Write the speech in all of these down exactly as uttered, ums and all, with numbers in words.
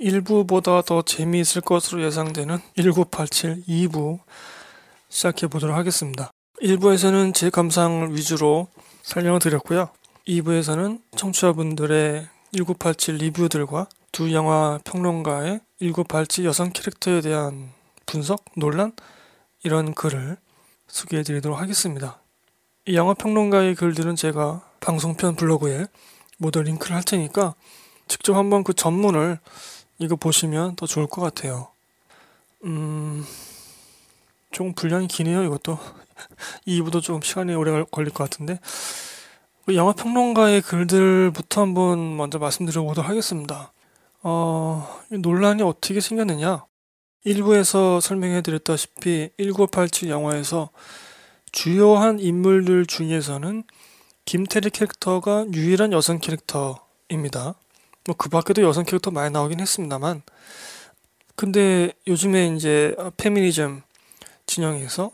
일 부보다 더 재미있을 것으로 예상되는 천구백팔십칠 이 부 시작해보도록 하겠습니다. 일 부에서는 제 감상을 위주로 설명을 드렸고요. 이 부에서는 청취자분들의 천구백팔십칠 리뷰들과 두 영화 평론가의 천구백팔십칠 여성 캐릭터에 대한 분석, 논란 이런 글을 소개해드리도록 하겠습니다. 이 영화 평론가의 글들은 제가 방송편 블로그에 모두 링크를 할 테니까 직접 한번 그 전문을 이거 보시면 더 좋을 것 같아요. 음... 좀 분량이 기네요, 이것도. 이 부도 좀 시간이 오래 걸릴 것 같은데 영화 평론가의 글들부터 한번 먼저 말씀드려보도록 하겠습니다. 어... 논란이 어떻게 생겼느냐? 일 부에서 설명해드렸다시피 천구백팔십칠 영화에서 주요한 인물들 중에서는 김태리 캐릭터가 유일한 여성 캐릭터입니다. 뭐 그 밖에도 여성 캐릭터 많이 나오긴 했습니다만, 근데 요즘에 이제 페미니즘 진영에서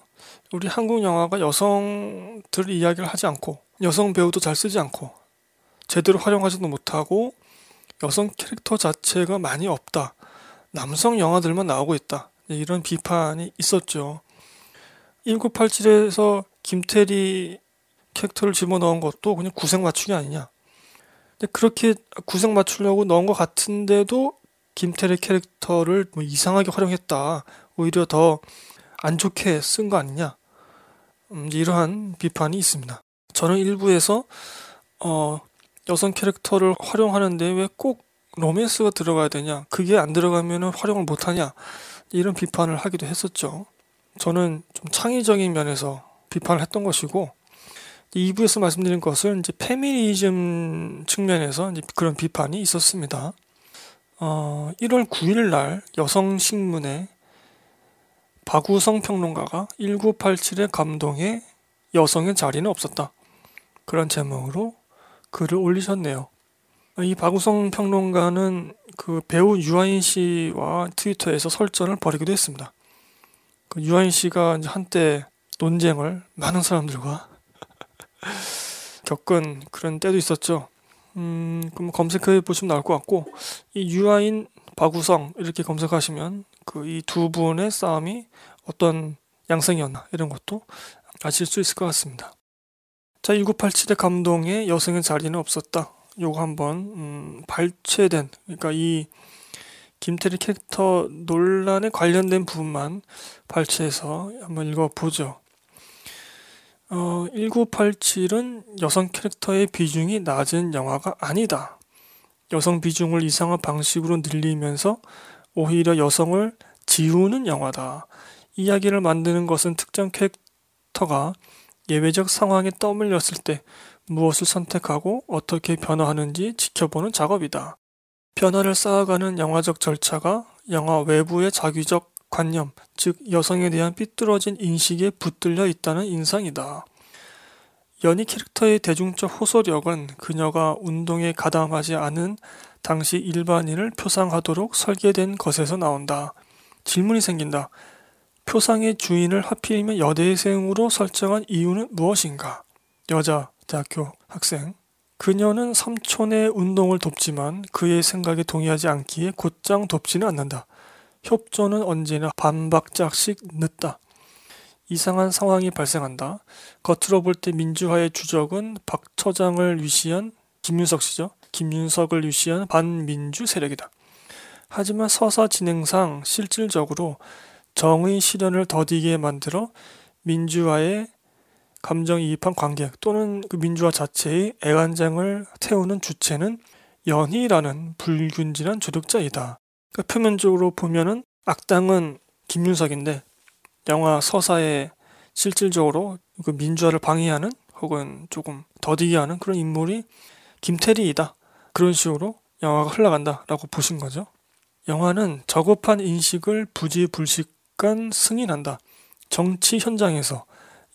우리 한국 영화가 여성들 이야기를 하지 않고 여성 배우도 잘 쓰지 않고 제대로 활용하지도 못하고 여성 캐릭터 자체가 많이 없다, 남성 영화들만 나오고 있다, 이런 비판이 있었죠. 천구백팔십칠에서 김태리 캐릭터를 집어넣은 것도 그냥 구색 맞추기 아니냐, 그렇게 구색 맞추려고 넣은 것 같은데도 김태리 캐릭터를 뭐 이상하게 활용했다, 오히려 더 안 좋게 쓴 거 아니냐, 음, 이러한 비판이 있습니다. 저는 일부에서 어, 여성 캐릭터를 활용하는데 왜 꼭 로맨스가 들어가야 되냐, 그게 안 들어가면 활용을 못하냐, 이런 비판을 하기도 했었죠. 저는 좀 창의적인 면에서 비판을 했던 것이고, 이 부에서 말씀드린 것은 이제 페미니즘 측면에서 이제 그런 비판이 있었습니다. 어, 일월 구일 날 여성신문에 박우성 평론가가 천구백팔십칠의 감동에 여성의 자리는 없었다, 그런 제목으로 글을 올리셨네요. 이 박우성 평론가는 그 배우 유아인 씨와 트위터에서 설전을 벌이기도 했습니다. 그 유아인 씨가 이제 한때 논쟁을 많은 사람들과 겪은 그런 때도 있었죠. 음, 그럼 검색해 보시면 나올 것 같고, 이 유아인, 박우성 이렇게 검색하시면 그 이 두 분의 싸움이 어떤 양상이었나 이런 것도 아실 수 있을 것 같습니다. 자, 천구백팔십칠의 감동에 여성의 자리는 없었다, 요거 한번 음, 발췌된, 그러니까 이 김태리 캐릭터 논란에 관련된 부분만 발췌해서 한번 읽어보죠. 어, 천구백팔십칠은 여성 캐릭터의 비중이 낮은 영화가 아니다. 여성 비중을 이상한 방식으로 늘리면서 오히려 여성을 지우는 영화다. 이야기를 만드는 것은 특정 캐릭터가 예외적 상황에 떠밀렸을 때 무엇을 선택하고 어떻게 변화하는지 지켜보는 작업이다. 변화를 쌓아가는 영화적 절차가 영화 외부의 자기적 관념, 즉 여성에 대한 삐뚤어진 인식에 붙들려 있다는 인상이다. 연희 캐릭터의 대중적 호소력은 그녀가 운동에 가담하지 않은 당시 일반인을 표상하도록 설계된 것에서 나온다. 질문이 생긴다. 표상의 주인을 하필이면 여대생으로 설정한 이유는 무엇인가? 여자, 대학교 학생. 그녀는 삼촌의 운동을 돕지만 그의 생각에 동의하지 않기에 곧장 돕지는 않는다. 협조는 언제나 반박짝씩 늦다. 이상한 상황이 발생한다. 겉으로 볼 때 민주화의 주적은 박 처장을 위시한 김윤석 씨죠. 김윤석을 위시한 반민주 세력이다. 하지만 서사 진행상 실질적으로 정의 실현을 더디게 만들어 민주화의 감정이입한 관객 또는 그 민주화 자체의 애간장을 태우는 주체는 연희라는 불균질한 조력자이다. 그러니까 표면적으로 보면은 악당은 김윤석인데 영화 서사에 실질적으로 그 민주화를 방해하는 혹은 조금 더디게 하는 그런 인물이 김태리이다. 그런 식으로 영화가 흘러간다라고 보신 거죠. 영화는 저급한 인식을 부지불식간 승인한다. 정치 현장에서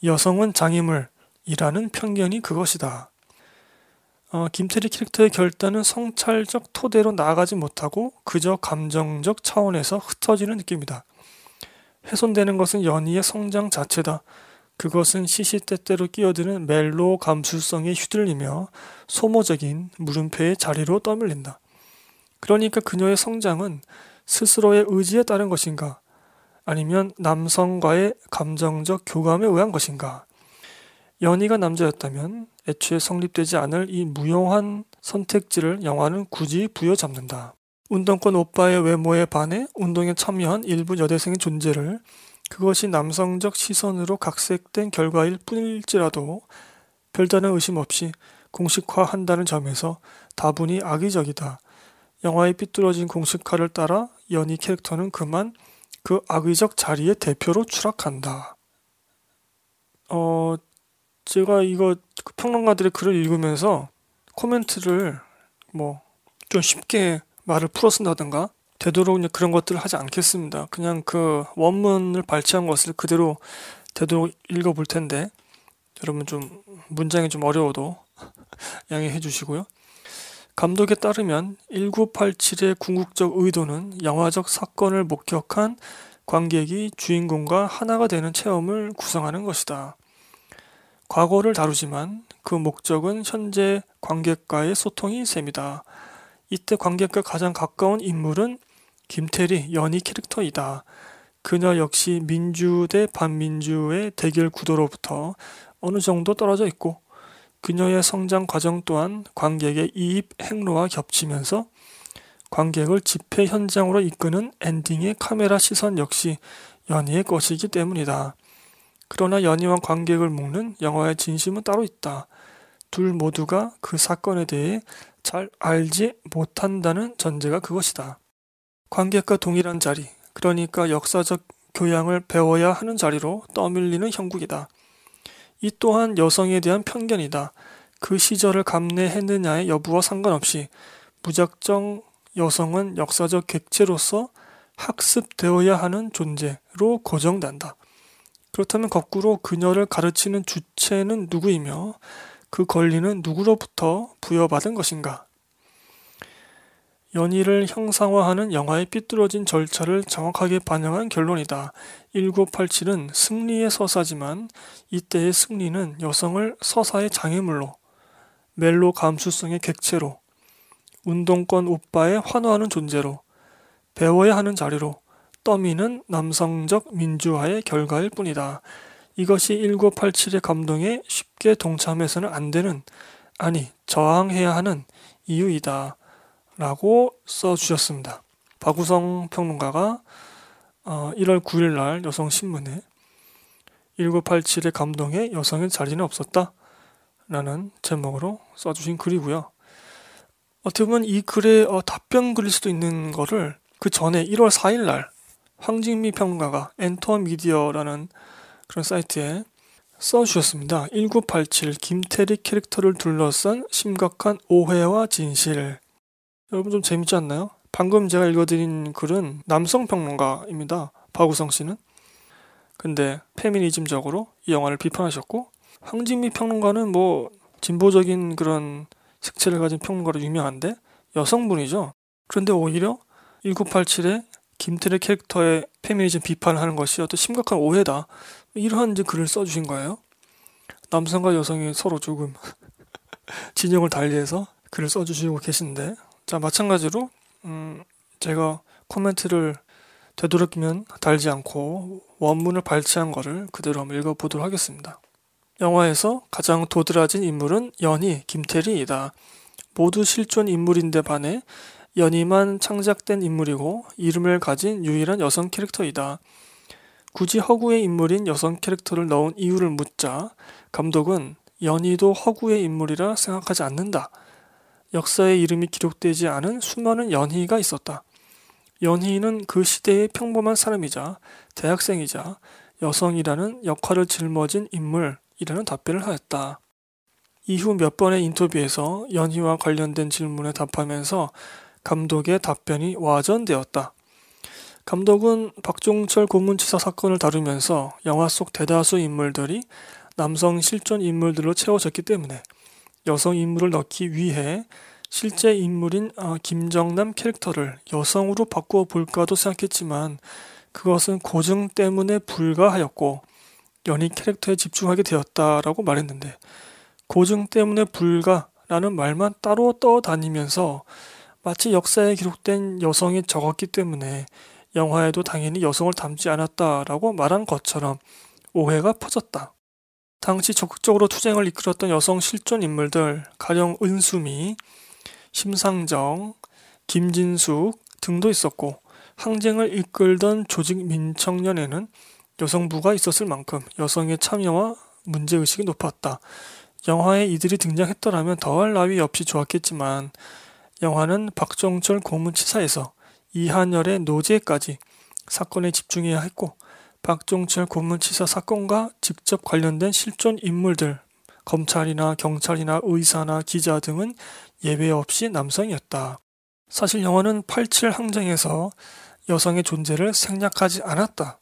여성은 장애물이라는 편견이 그것이다. 어, 김태리 캐릭터의 결단은 성찰적 토대로 나아가지 못하고 그저 감정적 차원에서 흩어지는 느낌이다. 훼손되는 것은 연희의 성장 자체다. 그것은 시시때때로 끼어드는 멜로 감수성에 휘둘리며 소모적인 물음표의 자리로 떠밀린다. 그러니까 그녀의 성장은 스스로의 의지에 따른 것인가, 아니면 남성과의 감정적 교감에 의한 것인가. 연희가 남자였다면 애초에 성립되지 않을 이 무용한 선택지를 영화는 굳이 부여잡는다. 운동권 오빠의 외모에 반해 운동에 참여한 일부 여대생의 존재를 그것이 남성적 시선으로 각색된 결과일 뿐일지라도 별다른 의심 없이 공식화한다는 점에서 다분히 악의적이다. 영화의 삐뚤어진 공식화를 따라 연희 캐릭터는 그만 그 악의적 자리의 대표로 추락한다. 어, 제가 이거 평론가들의 글을 읽으면서 코멘트를 뭐 좀 쉽게 말을 풀어 쓴다든가 되도록 그런 것들을 하지 않겠습니다. 그냥 그 원문을 발췌한 것을 그대로 되도록 읽어볼 텐데 여러분 좀 문장이 좀 어려워도 양해해 주시고요. 감독에 따르면 천구백팔십칠의 궁극적 의도는 영화적 사건을 목격한 관객이 주인공과 하나가 되는 체험을 구성하는 것이다. 과거를 다루지만 그 목적은 현재 관객과의 소통이 셈이다. 이때 관객과 가장 가까운 인물은 김태리, 연희 캐릭터이다. 그녀 역시 민주 대 반민주의 대결 구도로부터 어느 정도 떨어져 있고 그녀의 성장 과정 또한 관객의 이입 행로와 겹치면서 관객을 집회 현장으로 이끄는 엔딩의 카메라 시선 역시 연희의 것이기 때문이다. 그러나 연희와 관객을 묶는 영화의 진심은 따로 있다. 둘 모두가 그 사건에 대해 잘 알지 못한다는 전제가 그것이다. 관객과 동일한 자리, 그러니까 역사적 교양을 배워야 하는 자리로 떠밀리는 형국이다. 이 또한 여성에 대한 편견이다. 그 시절을 감내했느냐의 여부와 상관없이 무작정 여성은 역사적 객체로서 학습되어야 하는 존재로 고정된다. 그렇다면 거꾸로 그녀를 가르치는 주체는 누구이며 그 권리는 누구로부터 부여받은 것인가? 연희를 형상화하는 영화의 삐뚤어진 절차를 정확하게 반영한 결론이다. 천구백팔십칠은 승리의 서사지만 이때의 승리는 여성을 서사의 장애물로, 멜로 감수성의 객체로, 운동권 오빠에 환호하는 존재로, 배워야 하는 자리로 떠미는 남성적 민주화의 결과일 뿐이다. 이것이 천구백팔십칠의 감동에 쉽게 동참해서는 안 되는, 아니 저항해야 하는 이유이다. 라고 써주셨습니다. 박우성 평론가가 일월 구일 날 여성신문에 천구백팔십칠의 감동에 여성의 자리는 없었다 라는 제목으로 써주신 글이고요. 어떻게 보면 이 글의 답변 글일 수도 있는 거를 그 전에 일월 사일 날 황진미 평론가가 엔터미디어라는 그런 사이트에 써주셨습니다. 천구백팔십칠 김태리 캐릭터를 둘러싼 심각한 오해와 진실. 여러분 좀 재밌지 않나요? 방금 제가 읽어드린 글은 남성평론가입니다. 박우성 씨는. 근데 페미니즘적으로 이 영화를 비판하셨고 황진미 평론가는 뭐 진보적인 그런 색채를 가진 평론가로 유명한데 여성분이죠. 그런데 오히려 천구백팔십칠의 김태리 캐릭터의 페미니즘 비판을 하는 것이 어떤 심각한 오해다. 이러한 이제 글을 써주신 거예요. 남성과 여성이 서로 조금 진영을 달리해서 글을 써주시고 계신데 자, 마찬가지로 음, 제가 코멘트를 되도록이면 달지 않고 원문을 발췌한 거를 그대로 한번 읽어보도록 하겠습니다. 영화에서 가장 도드라진 인물은 연희, 김태리이다. 모두 실존 인물인데 반해 연희만 창작된 인물이고 이름을 가진 유일한 여성 캐릭터이다. 굳이 허구의 인물인 여성 캐릭터를 넣은 이유를 묻자 감독은 연희도 허구의 인물이라 생각하지 않는다. 역사에 이름이 기록되지 않은 수많은 연희가 있었다. 연희는 그 시대의 평범한 사람이자 대학생이자 여성이라는 역할을 짊어진 인물이라는 답변을 하였다. 이후 몇 번의 인터뷰에서 연희와 관련된 질문에 답하면서 감독의 답변이 와전되었다. 감독은 박종철 고문치사 사건을 다루면서 영화 속 대다수 인물들이 남성 실존 인물들로 채워졌기 때문에 여성 인물을 넣기 위해 실제 인물인 김정남 캐릭터를 여성으로 바꾸어 볼까도 생각했지만 그것은 고증 때문에 불가하였고 연희 캐릭터에 집중하게 되었다라고 말했는데 고증 때문에 불가라는 말만 따로 떠다니면서 마치 역사에 기록된 여성이 적었기 때문에 영화에도 당연히 여성을 담지 않았다라고 말한 것처럼 오해가 퍼졌다. 당시 적극적으로 투쟁을 이끌었던 여성 실존 인물들, 가령 은수미, 심상정, 김진숙 등도 있었고 항쟁을 이끌던 조직 민청년에는 여성부가 있었을 만큼 여성의 참여와 문제의식이 높았다. 영화에 이들이 등장했더라면 더할 나위 없이 좋았겠지만 영화는 박종철 고문치사에서 이한열의 노제까지 사건에 집중해야 했고 박종철 고문치사 사건과 직접 관련된 실존 인물들, 검찰이나 경찰이나 의사나 기자 등은 예외 없이 남성이었다. 사실 영화는 팔칠 항쟁에서 여성의 존재를 생략하지 않았다.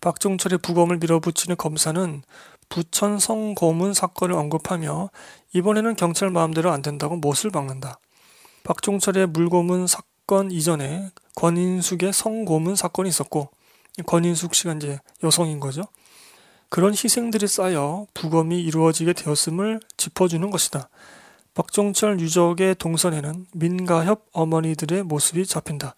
박종철의 부검을 밀어붙이는 검사는 부천 성고문 사건을 언급하며 이번에는 경찰 마음대로 안 된다고 못을 박는다. 박종철의 물고문 사건 이전에 권인숙의 성고문 사건이 있었고 권인숙 씨가 이제 여성인 거죠. 그런 희생들이 쌓여 부검이 이루어지게 되었음을 짚어주는 것이다. 박종철 유적의 동선에는 민가협 어머니들의 모습이 잡힌다.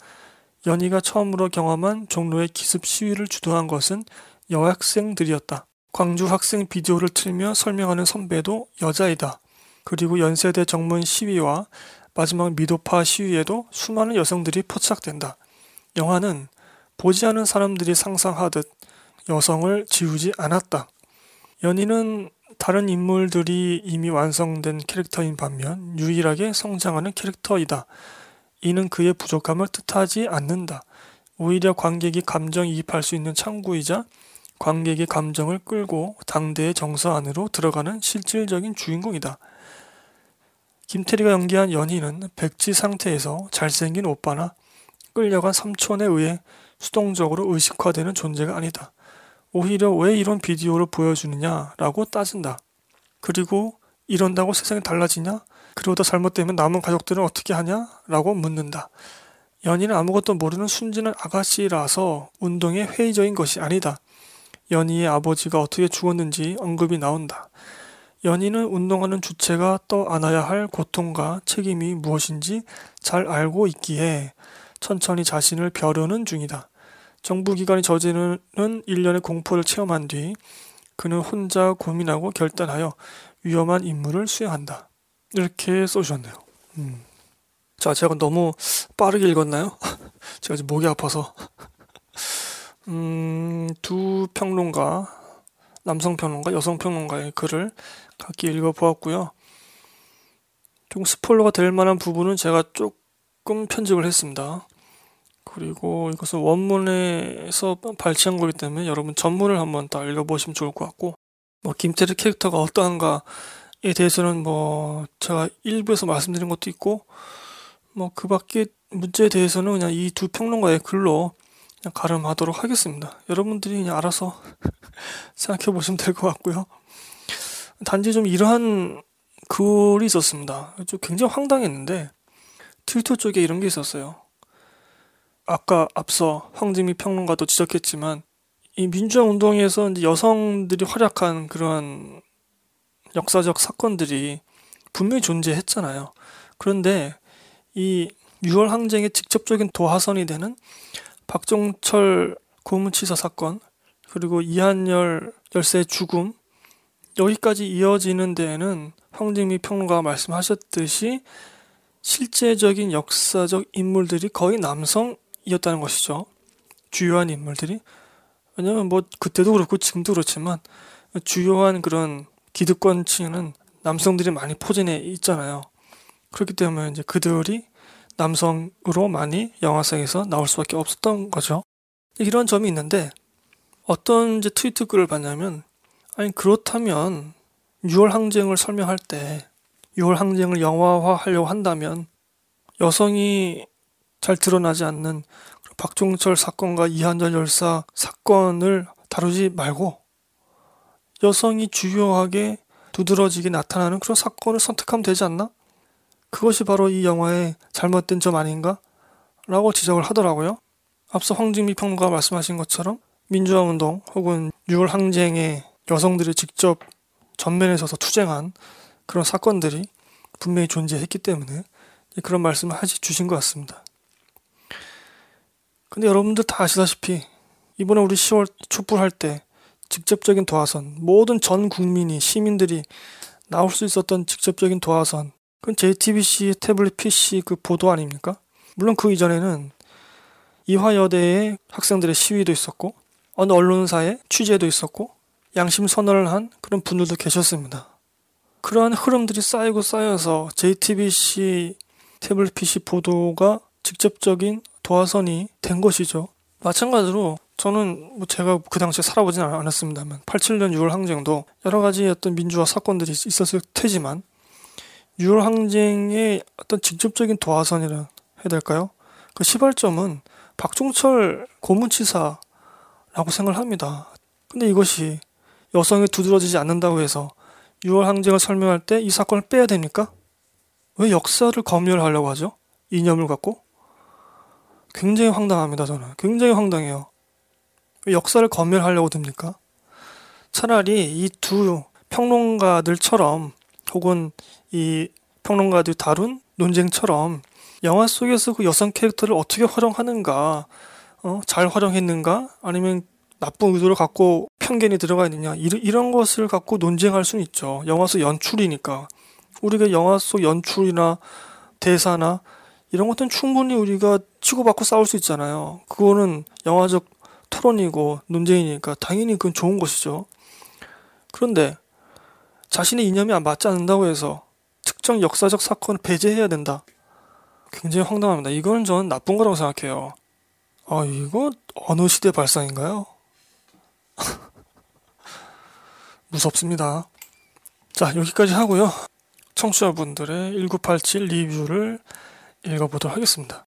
연희가 처음으로 경험한 종로의 기습 시위를 주도한 것은 여학생들이었다. 광주 학생 비디오를 틀며 설명하는 선배도 여자이다. 그리고 연세대 정문 시위와 마지막 미도파 시위에도 수많은 여성들이 포착된다. 영화는 보지 않은 사람들이 상상하듯 여성을 지우지 않았다. 연희는 다른 인물들이 이미 완성된 캐릭터인 반면 유일하게 성장하는 캐릭터이다. 이는 그의 부족함을 뜻하지 않는다. 오히려 관객이 감정이입할 수 있는 창구이자 관객이 감정을 끌고 당대의 정서 안으로 들어가는 실질적인 주인공이다. 김태리가 연기한 연희는 백지 상태에서 잘생긴 오빠나 끌려간 삼촌에 의해 수동적으로 의식화되는 존재가 아니다. 오히려 왜 이런 비디오를 보여주느냐라고 따진다. 그리고 이런다고 세상이 달라지냐? 그러다 잘못되면 남은 가족들은 어떻게 하냐? 라고 묻는다. 연희는 아무것도 모르는 순진한 아가씨라서 운동에 회의적인 것이 아니다. 연희의 아버지가 어떻게 죽었는지 언급이 나온다. 연희는 운동하는 주체가 떠안아야 할 고통과 책임이 무엇인지 잘 알고 있기에 천천히 자신을 벼르는 중이다. 정부기관이 저지르는 일련의 공포를 체험한 뒤 그는 혼자 고민하고 결단하여 위험한 임무를 수행한다. 이렇게 써주셨네요. 음. 자, 제가 너무 빠르게 읽었나요? 제가 지금 목이 아파서. 음, 두 평론가, 남성 평론가, 여성 평론가의 글을 각기 읽어보았고요. 좀 스포일러가 될 만한 부분은 제가 조금 편집을 했습니다. 그리고 이것은 원문에서 발췌한 거기 때문에 여러분 전문을 한번 다 읽어보시면 좋을 것 같고, 뭐 김태리 캐릭터가 어떠한가에 대해서는 뭐 제가 일부에서 말씀드린 것도 있고, 뭐 그 밖에 문제에 대해서는 그냥 이 두 평론가의 글로 그냥 가름하도록 하겠습니다. 여러분들이 그냥 알아서 생각해 보시면 될 것 같고요. 단지 좀 이러한 글이 있었습니다. 좀 굉장히 황당했는데 트위터 쪽에 이런 게 있었어요. 아까 앞서 황진미 평론가도 지적했지만 이 민주화 운동에서 이제 여성들이 활약한 그러한 역사적 사건들이 분명히 존재했잖아요. 그런데 이 유월 항쟁의 직접적인 도화선이 되는 박종철 고문치사 사건, 그리고 이한열 열세의 죽음, 여기까지 이어지는 데에는 황진미 평론가가 말씀하셨듯이 실제적인 역사적 인물들이 거의 남성이었다는 것이죠. 주요한 인물들이. 왜냐하면 뭐 그때도 그렇고 지금도 그렇지만 주요한 그런 기득권층에는 남성들이 많이 포진해 있잖아요. 그렇기 때문에 이제 그들이 남성으로 많이 영화상에서 나올 수밖에 없었던 거죠. 이런 점이 있는데 어떤 이제 트위트 글을 봤냐면, 아니 그렇다면 유월 항쟁을 설명할 때 유월 항쟁을 영화화하려고 한다면 여성이 잘 드러나지 않는 박종철 사건과 이한열 열사 사건을 다루지 말고 여성이 주요하게 두드러지게 나타나는 그런 사건을 선택하면 되지 않나? 그것이 바로 이 영화의 잘못된 점 아닌가? 라고 지적을 하더라고요. 앞서 황진미 평론가가 말씀하신 것처럼 민주화운동 혹은 유월 항쟁에 여성들이 직접 전면에 서서 투쟁한 그런 사건들이 분명히 존재했기 때문에 그런 말씀을 해주신 것 같습니다. 근데 여러분들 다 아시다시피 이번에 우리 시월 촛불할 때 직접적인 도화선, 모든 전 국민이, 시민들이 나올 수 있었던 직접적인 도화선, 그건 제이티비씨 태블릿 피씨 그 보도 아닙니까? 물론 그 이전에는 이화여대의 학생들의 시위도 있었고 어느 언론사의 취재도 있었고 양심 선언을 한 그런 분들도 계셨습니다. 그러한 흐름들이 쌓이고 쌓여서 제이티비씨 태블릿 피씨 보도가 직접적인 도화선이 된 것이죠. 마찬가지로 저는 뭐 제가 그 당시에 살아보진 않았습니다만 팔십칠년 유월 항쟁도 여러 가지 어떤 민주화 사건들이 있었을 테지만 유월 항쟁의 어떤 직접적인 도화선이라 해야 될까요? 그 시발점은 박종철 고문치사라고 생각을 합니다. 근데 이것이 여성이 두드러지지 않는다고 해서 유월 항쟁을 설명할 때 이 사건을 빼야 됩니까? 왜 역사를 검열하려고 하죠? 이념을 갖고? 굉장히 황당합니다. 저는 굉장히 황당해요. 왜 역사를 검열하려고 듭니까? 차라리 이 두 평론가들처럼 혹은 이 평론가들이 다룬 논쟁처럼 영화 속에서 그 여성 캐릭터를 어떻게 활용하는가, 어? 잘 활용했는가, 아니면 나쁜 의도를 갖고 편견이 들어가 있느냐, 이런 것을 갖고 논쟁할 수는 있죠. 영화 속 연출이니까. 우리가 영화 속 연출이나 대사나 이런 것들은 충분히 우리가 치고받고 싸울 수 있잖아요. 그거는 영화적 토론이고 논쟁이니까 당연히 그건 좋은 것이죠. 그런데 자신의 이념이 맞지 않는다고 해서 특정 역사적 사건을 배제해야 된다. 굉장히 황당합니다. 이건 저는 나쁜 거라고 생각해요. 아, 이거 어느 시대 발상인가요? 무섭습니다. 자, 여기까지 하고요. 청취자분들의 천구백팔십칠 리뷰를 읽어보도록 하겠습니다.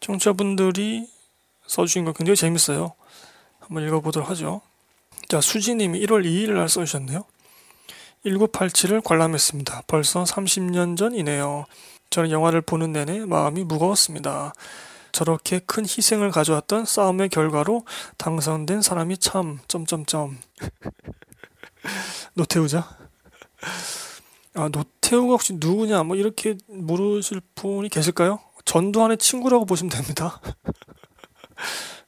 청취자분들이 써주신 거 굉장히 재밌어요. 한번 읽어보도록 하죠. 자, 수지님이 일월 이일 날 써주셨네요. 천구백팔십칠을 관람했습니다. 벌써 삼십년 전이네요. 저는 영화를 보는 내내 마음이 무거웠습니다. 저렇게 큰 희생을 가져왔던 싸움의 결과로 당선된 사람이 참... 점점점 노태우죠? 아, 노태우가 혹시 누구냐 뭐 이렇게 모르실 분이 계실까요? 전두환의 친구라고 보시면 됩니다.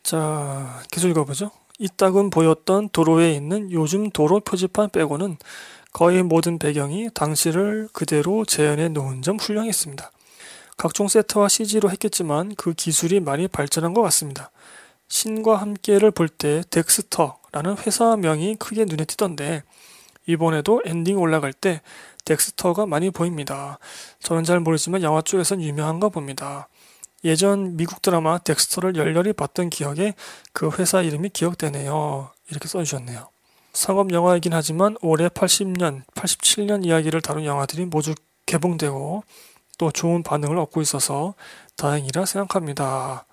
자, 계속 읽어보죠. 이따금 보였던 도로에 있는 요즘 도로 표지판 빼고는 거의 모든 배경이 당시를 그대로 재현해 놓은 점 훌륭했습니다. 각종 세트와 씨지로 했겠지만 그 기술이 많이 발전한 것 같습니다. 신과 함께를 볼 때 덱스터라는 회사명이 크게 눈에 띄던데 이번에도 엔딩 올라갈 때 덱스터가 많이 보입니다. 저는 잘 모르지만 영화 쪽에선 유명한가 봅니다. 예전 미국 드라마 덱스터를 열렬히 봤던 기억에 그 회사 이름이 기억되네요. 이렇게 써주셨네요. 상업 영화이긴 하지만 올해 팔십년, 팔십칠년 이야기를 다룬 영화들이 모두 개봉되고 또 좋은 반응을 얻고 있어서 다행이라 생각합니다.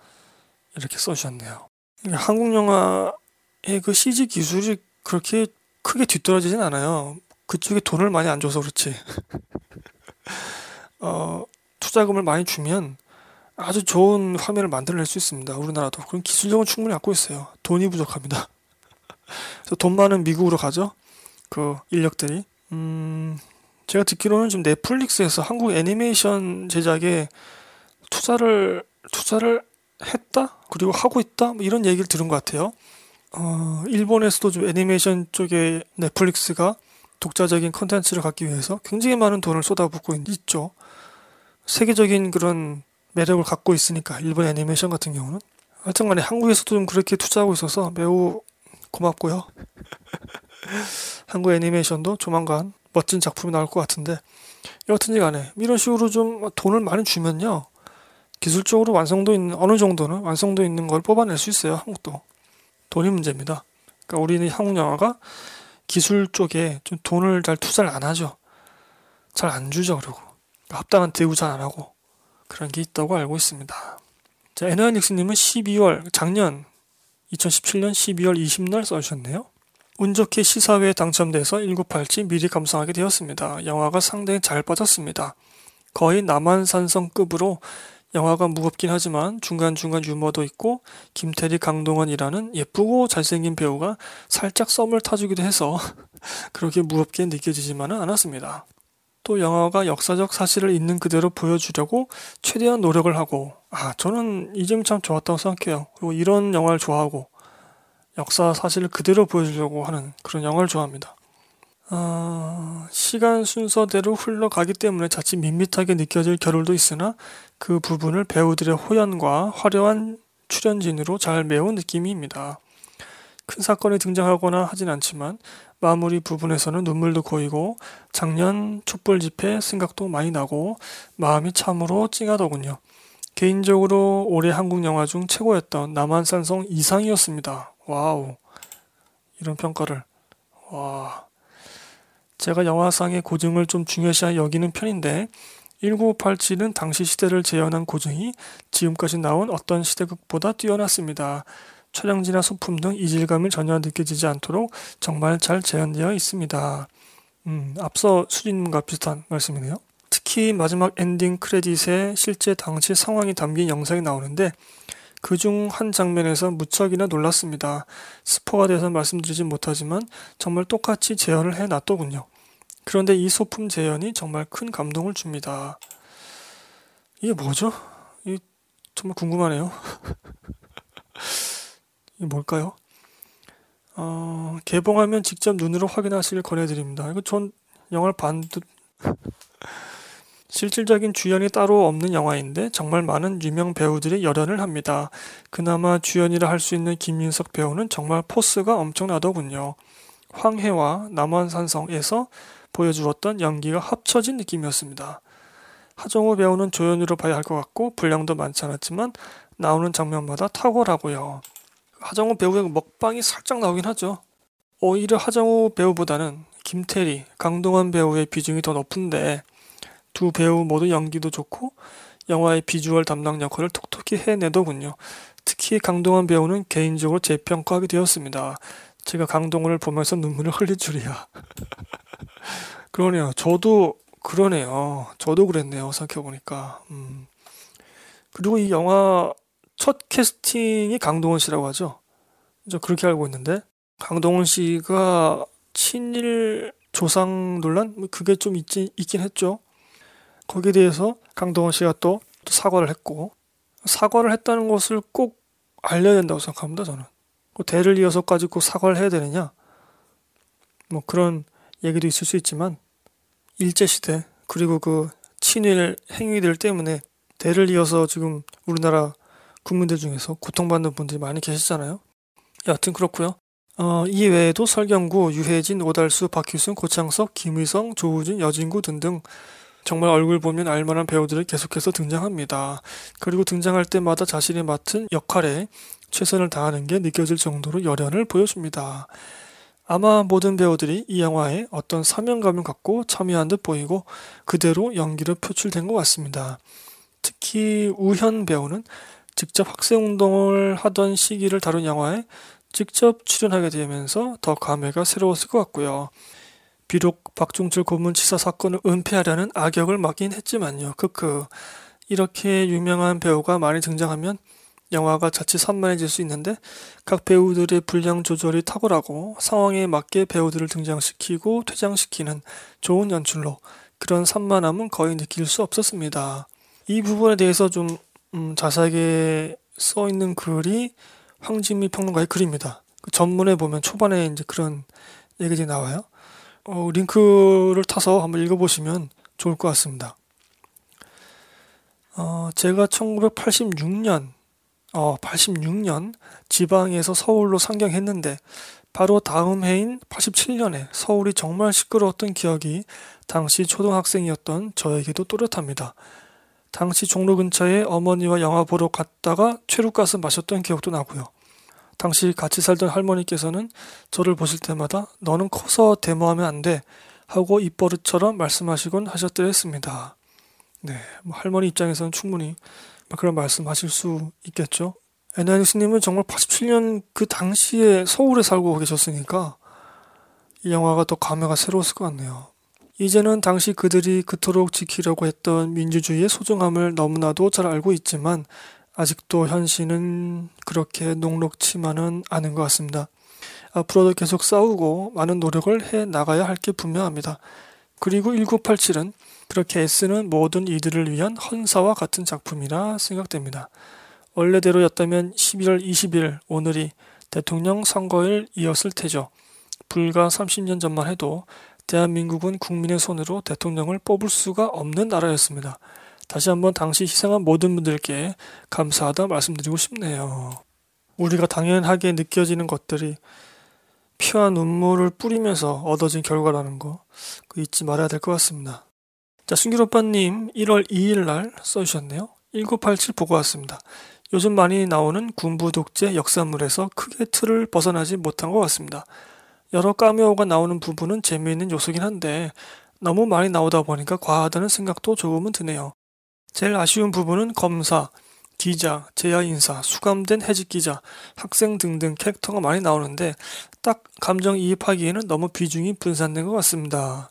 이렇게 써주셨네요. 한국 영화의 그 씨지 기술이 그렇게 크게 뒤떨어지진 않아요. 그쪽에 돈을 많이 안 줘서 그렇지. 어, 투자금을 많이 주면 아주 좋은 화면을 만들어낼 수 있습니다. 우리나라도. 그럼 기술력은 충분히 갖고 있어요. 돈이 부족합니다. 그래서 돈 많은 미국으로 가죠. 그 인력들이. 음, 제가 듣기로는 지금 넷플릭스에서 한국 애니메이션 제작에 투자를 투자를 했다? 그리고 하고 있다? 뭐 이런 얘기를 들은 것 같아요. 어, 일본에서도 좀 애니메이션 쪽에 넷플릭스가 독자적인 콘텐츠를 갖기 위해서 굉장히 많은 돈을 쏟아붓고 있죠. 세계적인 그런 매력을 갖고 있으니까 일본 애니메이션 같은 경우는. 하여튼간에 한국에서도 좀 그렇게 투자하고 있어서 매우 고맙고요. 한국 애니메이션도 조만간 멋진 작품이 나올 것 같은데 여하튼지 간에 이런 식으로 좀 돈을 많이 주면요 기술적으로 완성도 있는 어느 정도는 완성도 있는 걸 뽑아낼 수 있어요. 한국도 돈이 문제입니다. 그러니까 우리는 한국 영화가 기술 쪽에 좀 돈을 잘 투자를 안 하죠. 잘 안 주죠. 그리고 그러니까 합당한 대우 잘 안 하고 그런 게 있다고 알고 있습니다. 자, 에너닉스님은 십이월 작년 이천십칠년 십이월 이십날 써주셨네요. 운 좋게 시사회에 당첨돼서 천구백팔십칠 미리 감상하게 되었습니다. 영화가 상당히 잘 빠졌습니다. 거의 남한산성급으로 영화가 무겁긴 하지만 중간중간 유머도 있고 김태리, 강동원이라는 예쁘고 잘생긴 배우가 살짝 썸을 타주기도 해서 그렇게 무겁게 느껴지지만은 않았습니다. 또 영화가 역사적 사실을 있는 그대로 보여주려고 최대한 노력을 하고, 아 저는 이 점 참 좋았다고 생각해요. 그리고 이런 영화를 좋아하고 역사 사실을 그대로 보여주려고 하는 그런 영화를 좋아합니다. 어, 시간 순서대로 흘러가기 때문에 자칫 밋밋하게 느껴질 겨를도 있으나 그 부분을 배우들의 호연과 화려한 출연진으로 잘 메운 느낌입니다. 큰 사건이 등장하거나 하진 않지만 마무리 부분에서는 눈물도 고이고 작년 촛불 집회 생각도 많이 나고 마음이 참으로 찡하더군요. 개인적으로 올해 한국 영화 중 최고였던 남한산성 이상이었습니다. 와우, 이런 평가를. 와... 제가 영화상의 고증을 좀 중요시 여기는 편인데 천구백팔십칠은 당시 시대를 재현한 고증이 지금까지 나온 어떤 시대극보다 뛰어났습니다. 촬영지나 소품 등 이질감이 전혀 느껴지지 않도록 정말 잘 재현되어 있습니다. 음, 앞서 수진님과 비슷한 말씀이네요. 특히 마지막 엔딩 크레딧에 실제 당시 상황이 담긴 영상이 나오는데 그중 한 장면에서 무척이나 놀랐습니다. 스포가 돼서 말씀드리진 못하지만 정말 똑같이 재현을 해놨더군요. 그런데 이 소품 재현이 정말 큰 감동을 줍니다. 이게 뭐죠? 이게 정말 궁금하네요. 이게 뭘까요? 어, 개봉하면 직접 눈으로 확인하시길 권해드립니다. 이거 전 영화를 반듯... 실질적인 주연이 따로 없는 영화인데 정말 많은 유명 배우들이 열연을 합니다. 그나마 주연이라 할 수 있는 김윤석 배우는 정말 포스가 엄청나더군요. 황해와 남한산성에서 보여주었던 연기가 합쳐진 느낌이었습니다. 하정우 배우는 조연으로 봐야 할 것 같고 분량도 많지 않았지만 나오는 장면마다 탁월하고요. 하정우 배우의 먹방이 살짝 나오긴 하죠. 오히려 하정우 배우보다는 김태리, 강동원 배우의 비중이 더 높은데 두 배우 모두 연기도 좋고 영화의 비주얼 담당 역할을 톡톡히 해내더군요. 특히 강동원 배우는 개인적으로 재평가하게 되었습니다. 제가 강동원을 보면서 눈물을 흘릴 줄이야. 그러네요. 저도 그러네요. 저도 그랬네요. 생각해보니까. 음. 그리고 이 영화 첫 캐스팅이 강동원 씨라고 하죠. 저 그렇게 알고 있는데 강동원 씨가 친일 조상 논란? 그게 좀 있긴, 있긴 했죠. 거기에 대해서 강동원 씨가 또, 또 사과를 했고 사과를 했다는 것을 꼭 알려야 된다고 생각합니다. 저는 대를 이어서까지 꼭 사과를 해야 되느냐 뭐 그런 얘기도 있을 수 있지만 일제시대 그리고 그 친일 행위들 때문에 대를 이어서 지금 우리나라 국민들 중에서 고통받는 분들이 많이 계시잖아요. 여하튼 그렇고요. 어, 이 외에도 설경구, 유해진, 오달수, 박규순, 고창석, 김의성, 조우진, 여진구 등등 정말 얼굴 보면 알만한 배우들이 계속해서 등장합니다. 그리고 등장할 때마다 자신이 맡은 역할에 최선을 다하는 게 느껴질 정도로 열연을 보여줍니다. 아마 모든 배우들이 이 영화에 어떤 사명감을 갖고 참여한 듯 보이고 그대로 연기로 표출된 것 같습니다. 특히 우현 배우는 직접 학생운동을 하던 시기를 다룬 영화에 직접 출연하게 되면서 더 감회가 새로웠을 것 같고요. 비록 박종철 고문치사 사건을 은폐하려는 악역을 맡긴 했지만요. 크크. 이렇게 유명한 배우가 많이 등장하면 영화가 자칫 산만해질 수 있는데 각 배우들의 분량 조절이 탁월하고 상황에 맞게 배우들을 등장시키고 퇴장시키는 좋은 연출로 그런 산만함은 거의 느낄 수 없었습니다. 이 부분에 대해서 좀 음, 자세하게 써있는 글이 황진미 평론가의 글입니다. 그 전문에 보면 초반에 이제 그런 얘기들이 나와요. 어, 링크를 타서 한번 읽어보시면 좋을 것 같습니다. 어, 제가 천구백팔십육 년 지방에서 서울로 상경했는데 바로 다음 해인 팔십칠 년에 서울이 정말 시끄러웠던 기억이 당시 초등학생이었던 저에게도 또렷합니다. 당시 종로 근처에 어머니와 영화 보러 갔다가 최루가스 마셨던 기억도 나고요. 당시 같이 살던 할머니께서는 저를 보실 때마다 너는 커서 데모하면 안 돼 하고 입버릇처럼 말씀하시곤 하셨더랬습니다. 네, 뭐 할머니 입장에서는 충분히 그런 말씀하실 수 있겠죠. 에나뉴스님은 정말 팔십칠 년 그 당시에 서울에 살고 계셨으니까 이 영화가 더 감회가 새로웠을 것 같네요. 이제는 당시 그들이 그토록 지키려고 했던 민주주의의 소중함을 너무나도 잘 알고 있지만 아직도 현실은 그렇게 녹록치만은 않은 것 같습니다. 앞으로도 계속 싸우고 많은 노력을 해나가야 할 게 분명합니다. 그리고 천구백팔십칠은 그렇게 애쓰는 모든 이들을 위한 헌사와 같은 작품이라 생각됩니다. 원래대로였다면 십일월 이십일 오늘이 대통령 선거일이었을 테죠. 불과 삼십 년 전만 해도 대한민국은 국민의 손으로 대통령을 뽑을 수가 없는 나라였습니다. 다시 한번 당시 희생한 모든 분들께 감사하다 말씀드리고 싶네요. 우리가 당연하게 느껴지는 것들이 피와 눈물을 뿌리면서 얻어진 결과라는 거 잊지 말아야 될 것 같습니다. 자, 순길오빠님 일월 이일 날 써주셨네요. 천구백팔십칠 보고 왔습니다. 요즘 많이 나오는 군부 독재 역사물에서 크게 틀을 벗어나지 못한 것 같습니다. 여러 카메오가 나오는 부분은 재미있는 요소긴 한데 너무 많이 나오다 보니까 과하다는 생각도 조금은 드네요. 제일 아쉬운 부분은 검사, 기자, 재야인사, 수감된 해직기자, 학생 등등 캐릭터가 많이 나오는데 딱 감정이입하기에는 너무 비중이 분산된 것 같습니다.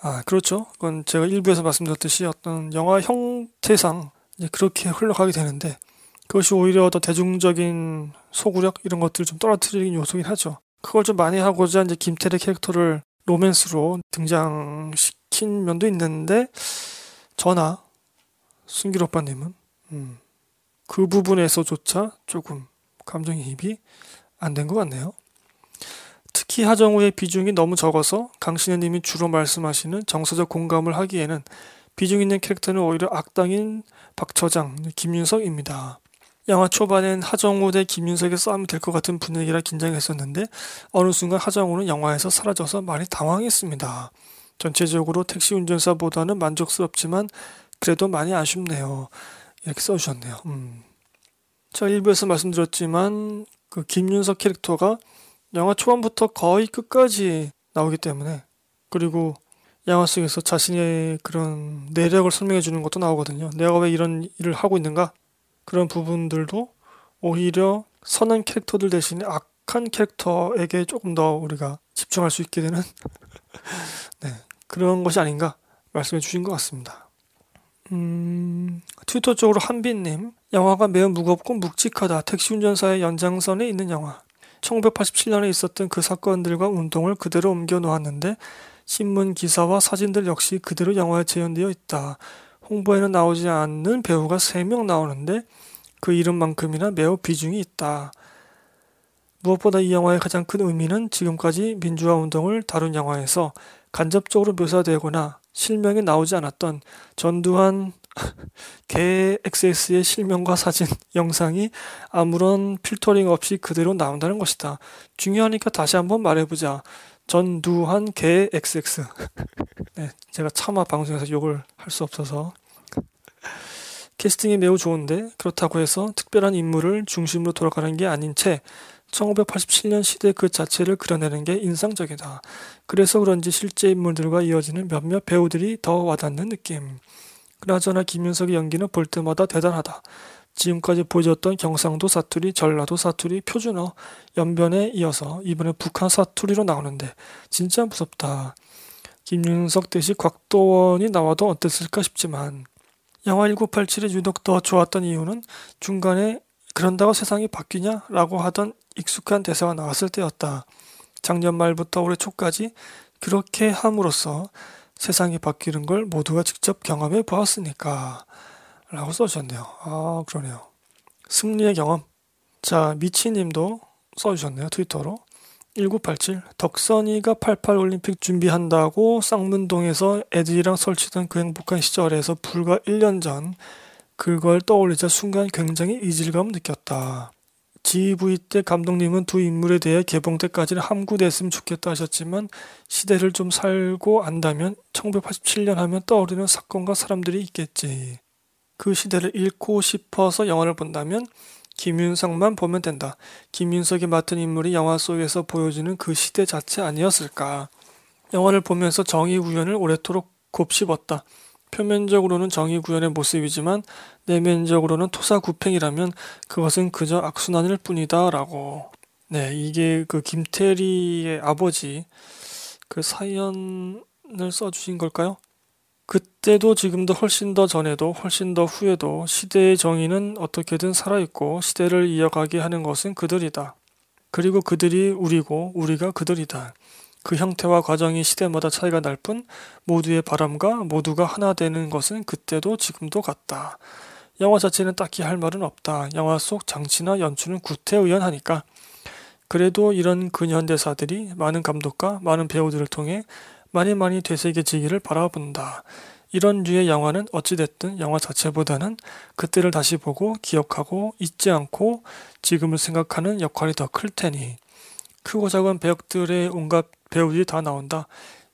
아, 그렇죠. 그건 제가 일부에서 말씀드렸듯이 어떤 영화 형태상 이제 그렇게 흘러가게 되는데 그것이 오히려 더 대중적인 소구력 이런 것들을 좀 떨어뜨리는 요소긴 하죠. 그걸 좀 많이 하고자 이제 김태리 캐릭터를 로맨스로 등장시킨 면도 있는데 저나 순길 오빠님은 음, 그 부분에서조차 조금 감정이입이 안 된 것 같네요. 특히 하정우의 비중이 너무 적어서 강신혜님이 주로 말씀하시는 정서적 공감을 하기에는 비중 있는 캐릭터는 오히려 악당인 박처장, 김윤석입니다. 영화 초반엔 하정우 대 김윤석의 싸움이 될 것 같은 분위기라 긴장했었는데 어느 순간 하정우는 영화에서 사라져서 많이 당황했습니다. 전체적으로 택시 운전사보다는 만족스럽지만 그래도 많이 아쉽네요. 이렇게 써주셨네요. 음. 제가 일부에서 말씀드렸지만 그 김윤석 캐릭터가 영화 초반부터 거의 끝까지 나오기 때문에 그리고 영화 속에서 자신의 그런 내력을 설명해 주는 것도 나오거든요. 내가 왜 이런 일을 하고 있는가? 그런 부분들도 오히려 선한 캐릭터들 대신에 악한 캐릭터에게 조금 더 우리가 집중할 수 있게 되는 네, 그런 것이 아닌가 말씀해 주신 것 같습니다. 음, 트위터 쪽으로 한빈님 영화가 매우 무겁고 묵직하다. 택시운전사의 연장선에 있는 영화. 천구백팔십칠 년에 있었던 그 사건들과 운동을 그대로 옮겨 놓았는데 신문 기사와 사진들 역시 그대로 영화에 재현되어 있다. 홍보에는 나오지 않는 배우가 세 명 나오는데 그 이름만큼이나 매우 비중이 있다. 무엇보다 이 영화의 가장 큰 의미는 지금까지 민주화 운동을 다룬 영화에서 간접적으로 묘사되거나 실명이 나오지 않았던 전두환 개 엑스엑스의 실명과 사진, 영상이 아무런 필터링 없이 그대로 나온다는 것이다. 중요하니까 다시 한번 말해보자. 전두환 개 엑스엑스. 네, 제가 차마 방송에서 욕을 할 수 없어서. 캐스팅이 매우 좋은데 그렇다고 해서 특별한 인물을 중심으로 돌아가는 게 아닌 채 천구백팔십칠 년 시대 그 자체를 그려내는 게 인상적이다. 그래서 그런지 실제 인물들과 이어지는 몇몇 배우들이 더 와닿는 느낌. 그나저나 김윤석의 연기는 볼 때마다 대단하다. 지금까지 보여줬던 경상도 사투리, 전라도 사투리, 표준어, 연변에 이어서 이번에 북한 사투리로 나오는데 진짜 무섭다. 김윤석 대신 곽도원이 나와도 어땠을까 싶지만 영화 천구백팔십칠이 유독 더 좋았던 이유는 중간에 그런다고 세상이 바뀌냐? 라고 하던 익숙한 대사가 나왔을 때였다. 작년 말부터 올해 초까지 그렇게 함으로써 세상이 바뀌는 걸 모두가 직접 경험해 보았으니까 라고 써주셨네요. 아, 그러네요. 승리의 경험. 자, 미치님도 써주셨네요. 트위터로. 천구백팔십칠 덕선이가 팔십팔 올림픽 준비한다고 쌍문동에서 애들이랑 설치던 그 행복한 시절에서 불과 일 년 전 그걸 떠올리자 순간 굉장히 이질감 느꼈다. 지브이 때 감독님은 두 인물에 대해 개봉 때까지는 함구됐으면 좋겠다 하셨지만 시대를 좀 살고 안다면 천구백팔십칠 년 하면 떠오르는 사건과 사람들이 있겠지. 그 시대를 읽고 싶어서 영화를 본다면 김윤석만 보면 된다. 김윤석이 맡은 인물이 영화 속에서 보여주는 그 시대 자체 아니었을까. 영화를 보면서 정의 구현을 오래도록 곱씹었다. 표면적으로는 정의 구현의 모습이지만 내면적으로는 토사구팽이라면 그것은 그저 악순환일 뿐이다 라고. 네, 이게 그 김태리의 아버지 그 사연 을 써주신 걸까요? 그때도 지금도 훨씬 더 전에도 훨씬 더 후에도 시대의 정의는 어떻게든 살아있고 시대를 이어가게 하는 것은 그들이다. 그리고 그들이 우리고 우리가 그들이다. 그 형태와 과정이 시대마다 차이가 날 뿐 모두의 바람과 모두가 하나 되는 것은 그때도 지금도 같다. 영화 자체는 딱히 할 말은 없다. 영화 속 장치나 연출은 구태의연하니까. 그래도 이런 근현대사들이 많은 감독과 많은 배우들을 통해 많이 많이 되새겨지기를 바라본다. 이런 류의 영화는 어찌됐든 영화 자체보다는 그때를 다시 보고 기억하고 잊지 않고 지금을 생각하는 역할이 더 클 테니. 크고 작은 배역들의 온갖 배우들이 다 나온다.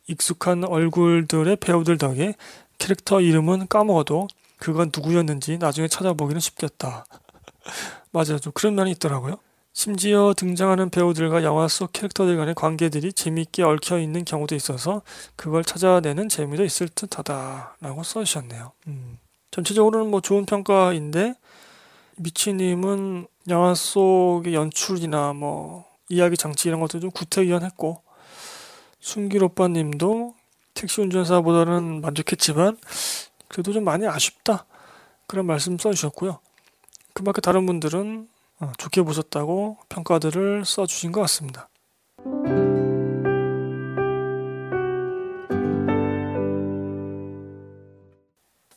익숙한 얼굴들의 배우들 덕에 캐릭터 이름은 까먹어도 그건 누구였는지 나중에 찾아보기는 쉽겠다. 맞아요. 좀 그런 면이 있더라고요. 심지어 등장하는 배우들과 영화 속 캐릭터들 간의 관계들이 재미있게 얽혀있는 경우도 있어서 그걸 찾아내는 재미도 있을 듯하다 라고 써주셨네요. 음. 전체적으로는 뭐 좋은 평가인데 미치님은 영화 속의 연출이나 뭐 이야기 장치 이런 것도 좀 구태의연했고 순길 오빠님도 택시 운전사보다는 만족했지만 그래도 좀 많이 아쉽다 그런 말씀 써주셨고요. 그만큼 다른 분들은 좋게 보셨다고 평가들을 써주신 것 같습니다.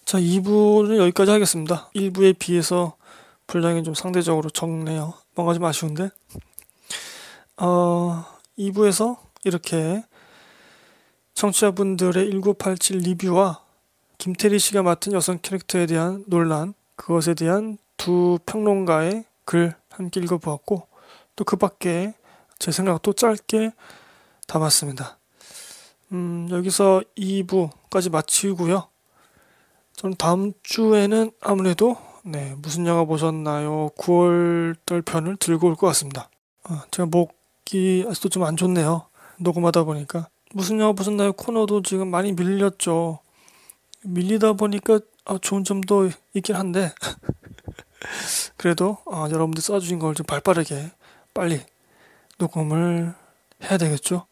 자, 이 부는 여기까지 하겠습니다. 일 부에 비해서 분량이 좀 상대적으로 적네요. 뭔가 좀 아쉬운데 어, 이 부에서 이렇게 청취자분들의 천구백팔십칠 리뷰와 김태리 씨가 맡은 여성 캐릭터에 대한 논란, 그것에 대한 두 평론가의 글 함께 읽어보았고 또 그 밖에 제 생각도 짧게 담았습니다. 음, 여기서 이 부까지 마치고요. 저는 다음 주에는 아무래도 네, 무슨 영화 보셨나요? 구월달 편을 들고 올 것 같습니다. 어, 제가 목 아직도 좀 안 좋네요. 녹음하다 보니까 무슨 영화 보셨나요? 코너도 지금 많이 밀렸죠. 밀리다 보니까 아, 좋은 점도 있긴 한데 그래도 아, 여러분들 써주신 걸 좀 발빠르게 빨리 녹음을 해야 되겠죠.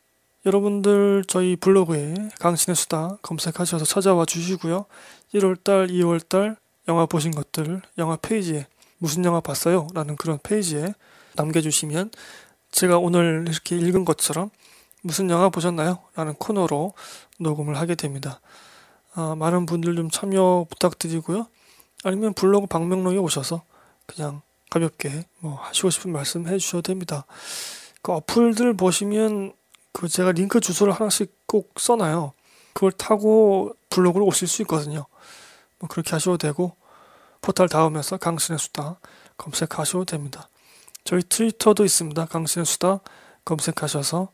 여러분들 저희 블로그에 강신의 수다 검색하셔서 찾아와 주시고요. 일월달, 이월달 영화 보신 것들 영화 페이지에 무슨 영화 봤어요? 라는 그런 페이지에 남겨주시면 제가 오늘 이렇게 읽은 것처럼 무슨 영화 보셨나요? 라는 코너로 녹음을 하게 됩니다. 아, 많은 분들 좀 참여 부탁드리고요. 아니면 블로그 방명록에 오셔서 그냥 가볍게 뭐 하시고 싶은 말씀 해주셔도 됩니다. 그 어플들 보시면 그 제가 링크 주소를 하나씩 꼭 써놔요. 그걸 타고 블로그로 오실 수 있거든요. 뭐 그렇게 하셔도 되고 포털 닿으면서 강신의 수다 검색하셔도 됩니다. 저희 트위터도 있습니다. 강신의 수다 검색하셔서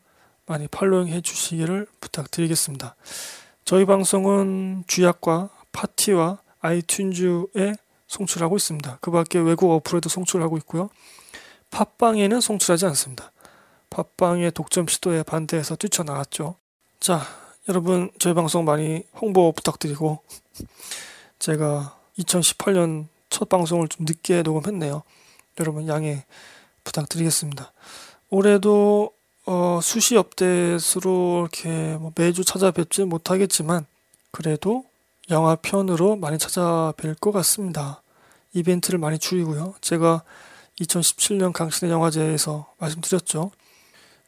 많이 팔로잉해 주시기를 부탁드리겠습니다. 저희 방송은 주약과 파티와 아이튠즈에 송출하고 있습니다. 그 밖에 외국 어플에도 송출하고 있고요. 팟빵에는 송출하지 않습니다. 팟빵의 독점 시도에 반대해서 뛰쳐나왔죠. 자, 여러분 저희 방송 많이 홍보 부탁드리고 제가 이천십팔 년 첫 방송을 좀 늦게 녹음했네요. 여러분 양해 부탁드리겠습니다. 올해도 어, 수시 업데이트로 이렇게 뭐 매주 찾아뵙지 못하겠지만 그래도 영화 편으로 많이 찾아뵐 것 같습니다. 이벤트를 많이 줄이고요. 제가 이천십칠 년 강신의 영화제에서 말씀드렸죠.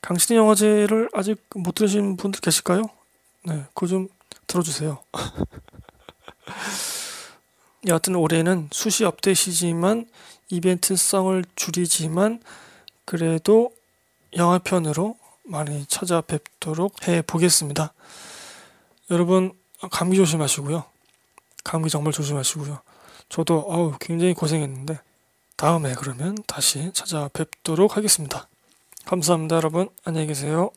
강신의 영화제를 아직 못 들으신 분들 계실까요? 네, 그거 좀 들어주세요. 여하튼 올해는 수시 업데이트지만 이벤트성을 줄이지만 그래도 영화편으로 많이 찾아뵙도록 해보겠습니다. 여러분 감기 조심하시고요. 감기 정말 조심하시고요. 저도 어우, 굉장히 고생했는데 다음에 그러면 다시 찾아뵙도록 하겠습니다. 감사합니다. 여러분 안녕히 계세요.